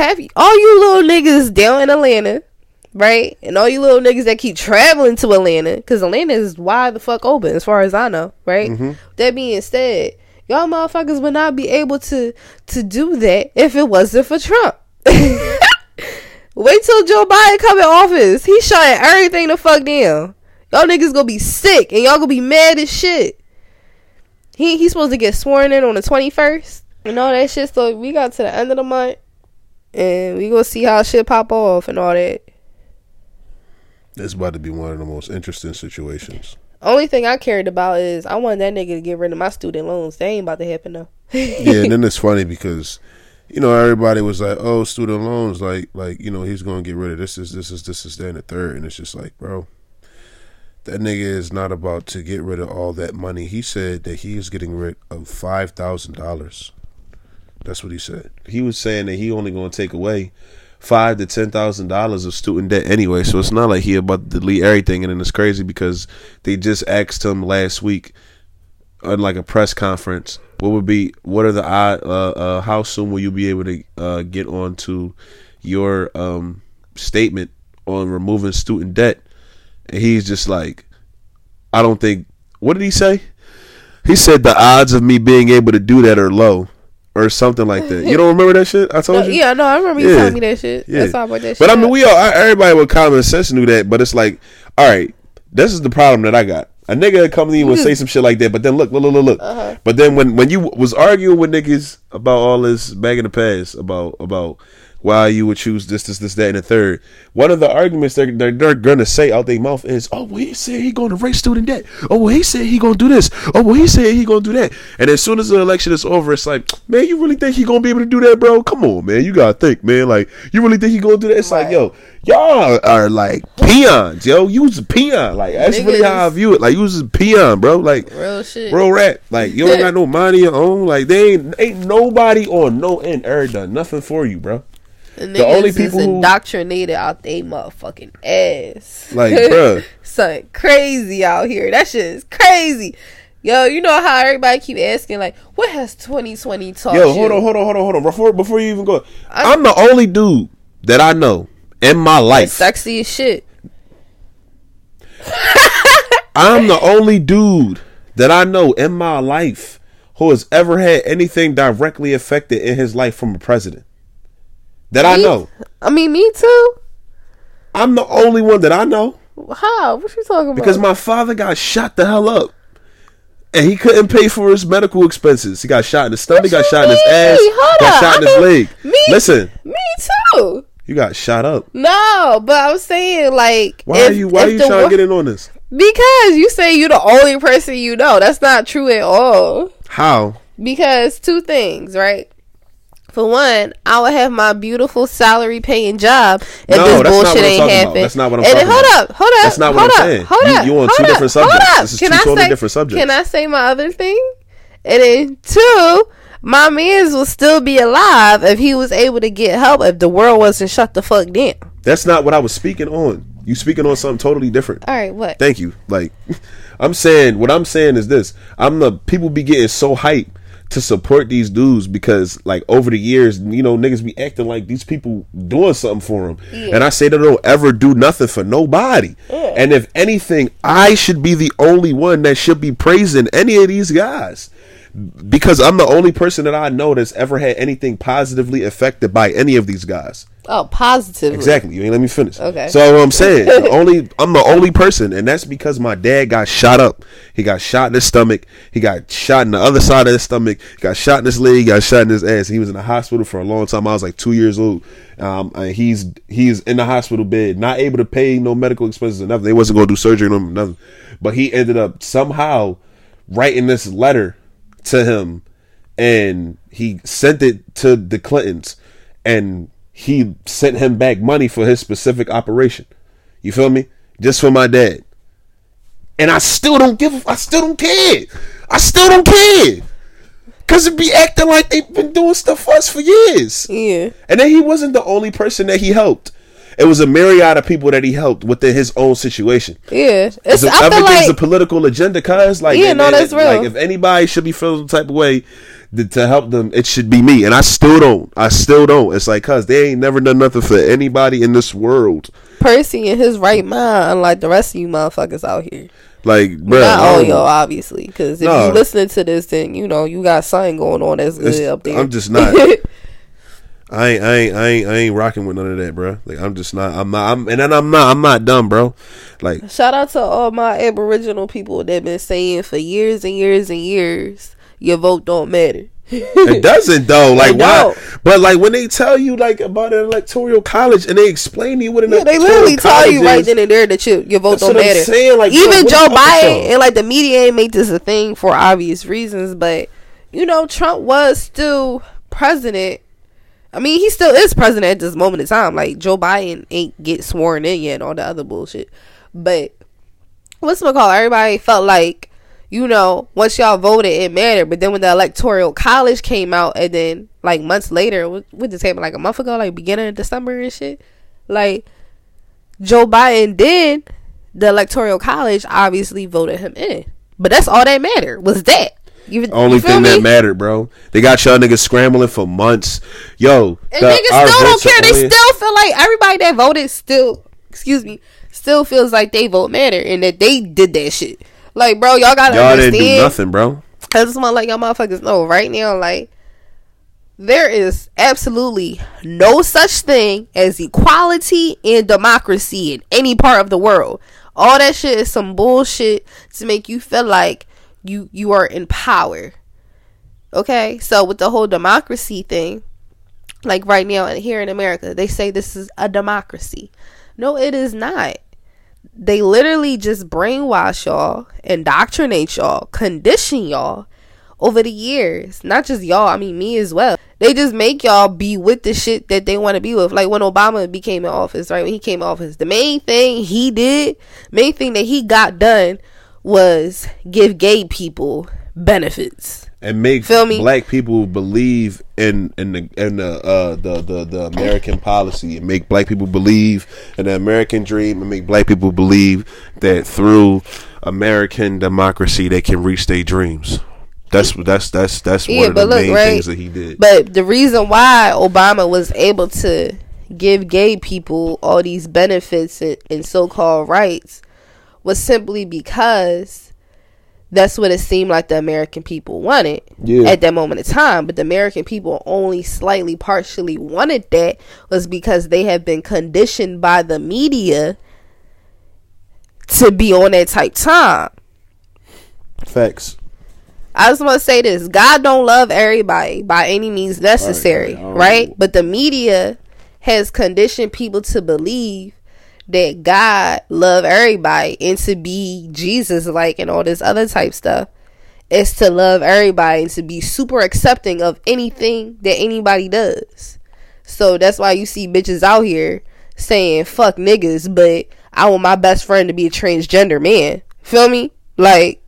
all you little niggas down in Atlanta, right? And all you little niggas that keep traveling to Atlanta, because Atlanta is wide the fuck open as far as I know, right? Mm-hmm. That being said, y'all motherfuckers would not be able to do that if it wasn't for Trump. Wait till Joe Biden come in office. He's shutting everything the fuck down. Y'all niggas gonna be sick and y'all gonna be mad as shit. He's supposed to get sworn in on the 21st and all that shit. So we got to the end of the month and we gonna see how shit pop off and all that. That's about to be one of the most interesting situations. Only thing I cared about is I wanted that nigga to get rid of my student loans. They ain't about to happen though. Yeah, and then it's funny because, you know, everybody was like, oh, student loans, like you know, he's gonna get rid of this, that, and the third. And it's just like, bro, that nigga is not about to get rid of all that money. He said that he is getting rid of $5,000. That's what he said. He was saying that he only going to take away $5,000 to $10,000 of student debt anyway. So it's not like he about to delete everything. And then it's crazy because they just asked him last week on like a press conference, how soon will you be able to get on to your statement on removing student debt? And he's just like, I don't think, what did he say? He said the odds of me being able to do that are low or something like that. You don't remember that shit? I told you? Yeah, no, I remember you telling me that shit. Yeah. That's all about that shit. But I mean, everybody with common sense knew that, but it's like, all right, this is the problem that I got. A nigga come to you and say some shit like that, but then look. Uh-huh. But then when you was arguing with niggas about all this back in the past, about why you would choose this, that, and the third. One of the arguments they're going to say out their mouth is, oh, well, he said he going to raise student debt. Oh, well, he said he going to do this. Oh, well, he said he going to do that. And as soon as the election is over, it's like, man, you really think he going to be able to do that, bro? Come on, man. You got to think, man. Like, you really think he going to do that? It's right. Like, yo, y'all are like peons, yo. You was a peon. Like, that's niggas. Really how I view it. Like, you was a peon, bro. Like, real shit. Real rap. Like, you ain't got no mind of your own. Like, they ain't nobody on no end ever done nothing for you, bro. The only people who indoctrinated out they motherfucking ass, like, bruh. Son, crazy out here. That shit is crazy. Yo, you know how everybody keep asking, like, what has 2020 taught you? Yo, hold on. Before you even go. I'm the only dude that I know in my life. Sexy as shit. I'm the only dude that I know in my life who has ever had anything directly affected in his life from a president. That I know. I mean, me too. I'm the only one that I know. How? What you talking about? Because my father got shot the hell up. And he couldn't pay for his medical expenses. He got shot in the stomach, got shot in his ass, got shot in his leg. Listen. Me too. You got shot up. No, but I'm saying, like, why are you trying to get in on this? Because you say you're the only person you know. That's not true at all. How? Because two things, right? For one, I would have my beautiful salary paying job if this bullshit ain't happening. That's not what I'm talking about. Hold up. That's not what I'm saying. You on two different subjects. This is two totally different subjects. Can I say my other thing? And then two, my man's will still be alive if he was able to get help if the world wasn't shut the fuck down. That's not what I was speaking on. You speaking on something totally different. All right, what? Thank you. Like, what I'm saying is this. People be getting so hyped to support these dudes because, like, over the years, you know, niggas be acting like these people doing something for them. Yeah. And I say they don't ever do nothing for nobody. Yeah. And if anything, I should be the only one that should be praising any of these guys, because I'm the only person that I know that's ever had anything positively affected by any of these guys. Oh, positively. Exactly. You ain't let me finish. Okay. So what I'm saying, I'm the only person, and that's because my dad got shot up. He got shot in his stomach. He got shot in the other side of his stomach. He got shot in his leg. He got shot in his ass. He was in the hospital for a long time. I was like 2 years old. And he's in the hospital bed, not able to pay no medical expenses or nothing. They wasn't gonna do surgery on him or nothing. But he ended up somehow writing this letter to him, and he sent it to the Clintons, and he sent him back money for his specific operation. You feel me? Just for my dad. And I still don't care. Cause it be acting like they've been doing stuff for us for years. Yeah. And then he wasn't the only person that he helped. It was a myriad of people that he helped within his own situation. Yeah. Everything's a political agenda, cuz. Like, yeah, that's real. Like, if anybody should be feeling some type of way to help them, it should be me. And I still don't. It's like, cuz, they ain't never done nothing for anybody in this world. Percy in his right mind, unlike the rest of you motherfuckers out here. Like, bruh. Not all y'all, obviously. Because if you listening to this, then, you know, you got something going on that's good up there. I'm just not. I ain't rocking with none of that, bro. Like, I'm not dumb, bro. Like, shout out to all my Aboriginal people that been saying for years and years and years, your vote don't matter. It doesn't, though. Like, why? But, like, when they tell you, like, about an electoral college and they explain to you what an electoral college is. Yeah, they literally tell you right then and there that your vote don't matter. That's what I'm saying. Like, even Joe Biden and, like, the media ain't made this a thing for obvious reasons, but, you know, Trump was still president. I mean, he still is president at this moment in time. Like, Joe Biden ain't get sworn in yet and all the other bullshit. But, everybody felt like, you know, once y'all voted, it mattered. But then when the Electoral College came out, and then, like, months later, what just happened, like, a month ago? Like, beginning of December and shit? Like, Joe Biden did the Electoral College, obviously voted him in. But that's all that mattered, was that. Only thing that mattered, bro. They got y'all niggas scrambling for months. Yo. And niggas still don't care. They still feel like everybody that voted still feels like they vote matter and that they did that shit. Like, bro, y'all gotta understand. Y'all didn't do nothing, bro. I just want to let y'all motherfuckers know right now, like, there is absolutely no such thing as equality and democracy in any part of the world. All that shit is some bullshit to make you feel like you are in power. Okay, so with the whole democracy thing, like right now and here in America, they say this is a democracy. No, it is not. They literally just brainwash y'all, indoctrinate y'all, condition y'all over the years. Not just y'all, I mean me as well. They just make y'all be with the shit that they want to be with. Like when Obama became in office, right? When he came in office, the main thing that he got done was give gay people benefits. and make black people believe in the American policy, and make black people believe in the American dream, and make black people believe that through American democracy they can reach their dreams. That's one of the main things that he did. But the reason why Obama was able to give gay people all these benefits and so-called rights was simply because that's what it seemed like the American people wanted at that moment in time. But the American people only slightly, partially wanted that was because they have been conditioned by the media to be on that type time. Facts. I just want to say this. God don't love everybody by any means necessary, right? But the media has conditioned people to believe that God love everybody and to be Jesus-like and all this other type stuff is to love everybody and to be super accepting of anything that anybody does. So that's why you see bitches out here saying, fuck niggas, but I want my best friend to be a transgender man. Feel me? Like...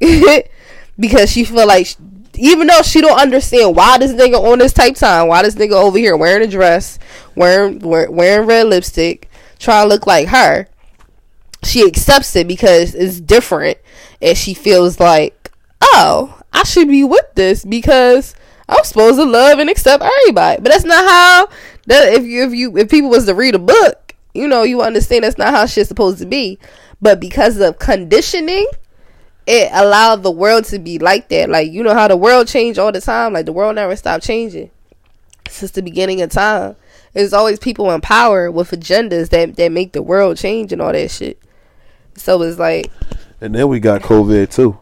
Because she feel like, even though she don't understand why this nigga on this type time, why this nigga over here wearing a dress, wearing red lipstick, trying to look like her, she accepts it because it's different. And she feels like, oh, I should be with this because I'm supposed to love and accept everybody. But that's not how, if people was to read a book, you know, you understand that's not how shit's supposed to be. But because of conditioning, it allowed the world to be like that. Like, you know how the world changed all the time? Like, the world never stopped changing since the beginning of time. There's always people in power with agendas that make the world change and all that shit. So it's like... And then we got COVID, too.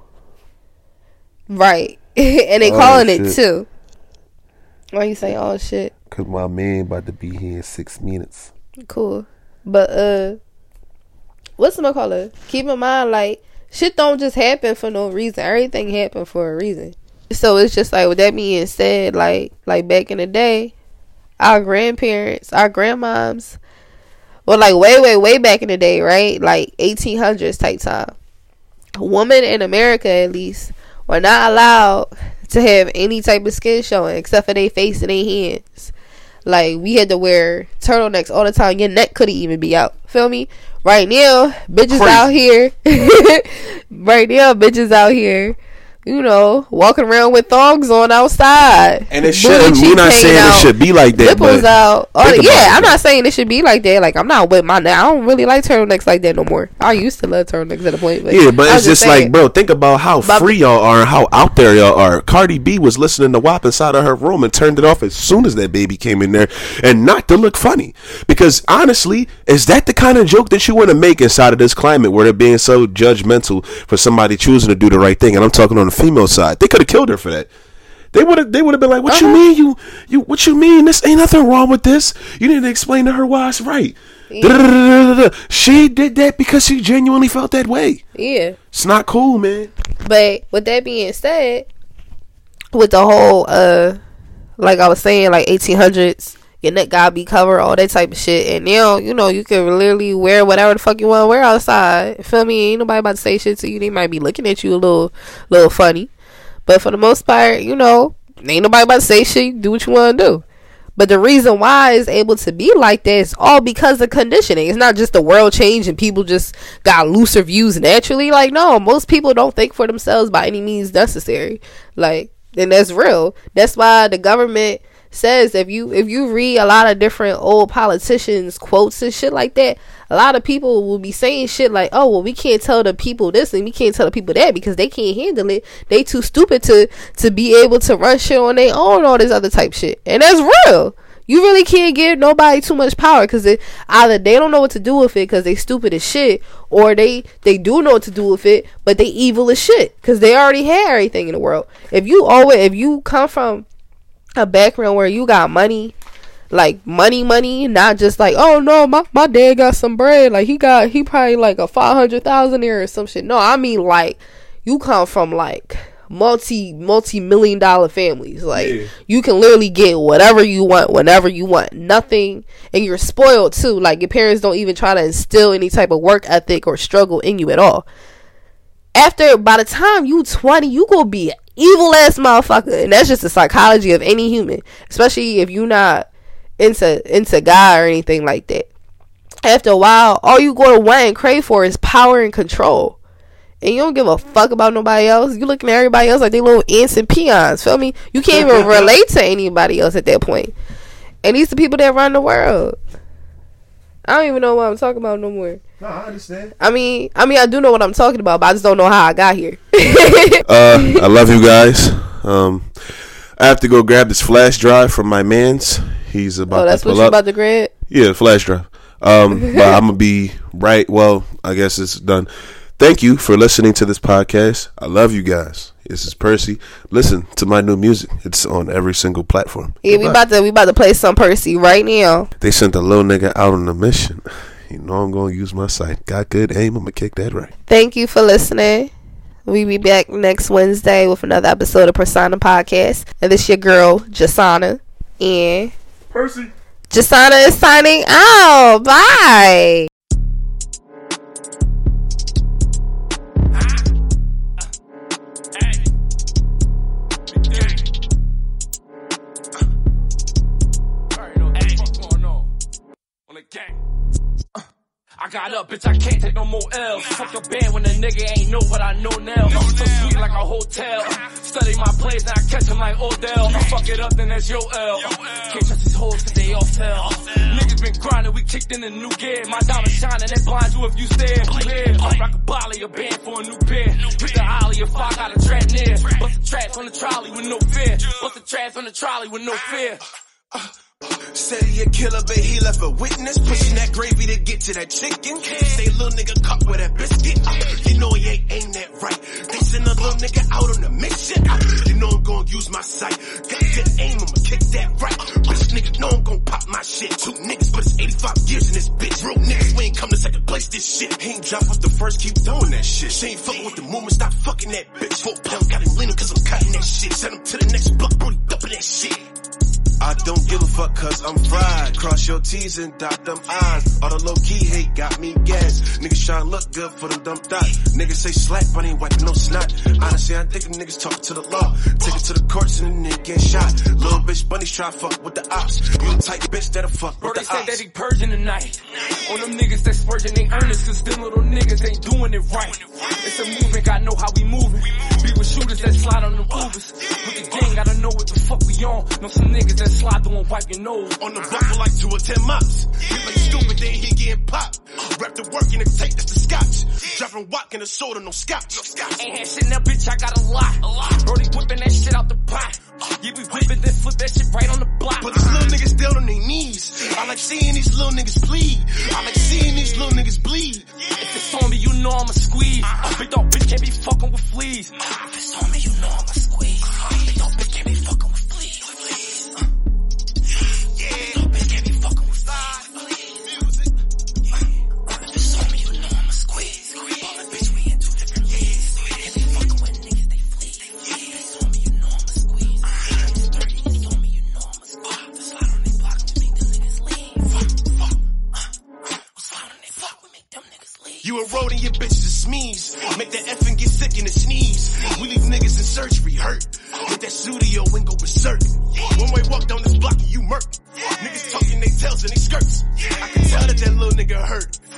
Right. And they calling it, too. Why you say all shit? Because my man about to be here in 6 minutes. Cool. But, what's my color? Keep in mind, like... Shit don't just happen for no reason. Everything happened for a reason. So it's just like, with that being said, like back in the day, our grandparents, our grandmoms, well, like way back in the day, right? Like 1800s type time. Women in America, at least, were not allowed to have any type of skin showing except for their face and their hands. Like, we had to wear turtlenecks all the time. Your neck couldn't even be out. Feel me? Right now, bitches out here. Right now, bitches out here, you know, walking around with thongs on outside. And it shouldn't. We're not saying out, it should be like that. Nipples out. I'm not saying it should be like that. Like, I'm not with my. I don't really like turtlenecks like that no more. I used to love turtlenecks at a point. But yeah, but it's just saying, like, bro, think about how free y'all are and how out there y'all are. Cardi B was listening to WAP inside of her room and turned it off as soon as that baby came in there, and not to look funny. Because honestly, is that the kind of joke that you want to make inside of this climate where they're being so judgmental for somebody choosing to do the right thing? And I'm talking on the female side. They could have killed her for that. They would have been like, what you mean? You what you mean? This ain't nothing wrong with this. You didn't explain to her why it's right. Yeah. She did that because she genuinely felt that way. Yeah. It's not cool, man. But with that being said, with the whole like I was saying, like 1800s, your neck gotta be covered, all that type of shit. And now, you know, you can literally wear whatever the fuck you want to wear outside. Feel me? Ain't nobody about to say shit to you. They might be looking at you a little funny. But for the most part, you know, ain't nobody about to say shit. You do what you want to do. But the reason why it's able to be like that is all because of conditioning. It's not just the world change and people just got looser views naturally. Like, no, most people don't think for themselves by any means necessary. Like, and that's real. That's why the government says, if you read a lot of different old politicians' quotes and shit like that, a lot of people will be saying shit like, oh, well, we can't tell the people this and we can't tell the people that because they can't handle it. They too stupid to be able to run shit on their own, all this other type shit. And that's real. You really can't give nobody too much power because either they don't know what to do with it because they stupid as shit, or they do know what to do with it, but they evil as shit because they already had everything in the world. If you come from a background where you got money, like money, not just like, oh no, my dad got some bread, like he probably like a 500,000 or some shit. No, I mean, like, you come from like multi-million dollar families, like, yeah. You can literally get whatever you want whenever you want, nothing, and you're spoiled too. Like, your parents don't even try to instill any type of work ethic or struggle in you at all. By the time you 20, you gonna be an evil ass motherfucker. And that's just the psychology of any human, especially if you're not into God or anything like that. After a while, all you go to want and crave for is power and control, and you don't give a fuck about nobody else. You looking at everybody else like they little ants and peons, feel me? You can't even relate to anybody else at that point. And these are the people that run the world. I don't even know what I'm talking about no more. No, I understand. I mean, I do know what I'm talking about, but I just don't know how I got here. I love you guys. I have to go grab this flash drive from my man's. He's about to pull up. Oh, that's what you're about to grab? Yeah, flash drive. But I'm going to be right. Well, I guess it's done. Thank you for listening to this podcast. I love you guys. This is Percy. Listen to my new music. It's on every single platform. Yeah, goodbye. we about to play some Percy right now. They sent a little nigga out on a mission. You know I'm going to use my sight. Got good aim. I'm going to kick that right. Thank you for listening. We'll be back next Wednesday with another episode of Persona Podcast. And this your girl, Jasana. And Percy. Jasana is signing out. Bye. I got up, bitch, I can't take no more L's. Fuck a band when a nigga ain't know what I know now. So sweet like a hotel. Study my plays, now I catch him like Odell. I fuck it up, then that's your L. Can't trust these hoes cause they all tell. Niggas been grinding, we kicked in the new gear. My diamond shining, that blinds you if you stare. I'll rock a bottle, a band for a new pair. Hit the alley if I got a trap near. Bust the trash on the trolley with no fear. Bust the trash on the trolley with no fear. Said he a killer, but he left a witness. Pushing that gravy to get to that chicken. Say little nigga caught with that biscuit. You know he ain't aim that right. They send a little nigga out on a mission. You know I'm gonna use my sight. Got good aim, I'ma kick that right. Bitch nigga know I'm gonna pop my shit. Two niggas, but it's 85 years in this bitch. Real niggas, we ain't come to second place this shit. He ain't drop off the first, keep doing that shit. She ain't fucking with the movement, stop fucking that bitch. 4 pounds, got him leaning cause I'm cutting that shit. Send him to the next block, bro, dumping that shit. I don't give a fuck cause I'm fried. Cross your T's and dot them I's. All the low key hate got me gas. Niggas try to look good for them dumb thoughts. Niggas say slack, but ain't wiping no snot. Honestly, I think niggas talk to the law. Take it to the courts and the nigga get shot. Little bitch bunnies try to fuck with the ops. You the type bitch that'll fuck with the ops. They said that he purging tonight. On them niggas that's purging they earnest. Cause them little niggas ain't doing it right. It's a movement, I know how we moving. Be with shooters that slide on them Ubers. With the gang, I don't know what the fuck we on. Know some niggas that slide through and wipe your nose. On the buckle like 2 or 10 mops. Get like stupid, then he getting popped. Wrap the work in the tape, that's the scotch. Dropping whack in the soda, no scotch. Ain't had shit in that bitch, I got a lot. Brody whipping that shit out the pot. You be whipping, then flip that shit right on the block. But these little niggas down on their knees. I like seeing these little niggas bleed. I like seeing these little niggas bleed. If it's on me, you know I'ma squeeze. Big dog bitch can't be fucking with fleas. If it's on me, you know I'ma squeeze. Big dog bitch can't be fucking with fleas. Yeah, dog bitch can't be fucking with fleas. If it's on me, you know I'ma squeeze. Ballin' bitch, we in 2 different leagues. Can't be fucking with niggas, they flee. If it's on me, you know I'ma squeeze. If it's dirty, it's on me, you know I'ma squeeze. The slide on they block and make them niggas leave. Slide on they block and make them niggas leave. You eroding your bitches to sneeze. Make that effing get sick in the sneeze. We leave niggas in surgery hurt. Hit that studio and go berserk. One way walk down this block and you murk. Niggas talking they tails and they skirts. I can tell that that little nigga hurt.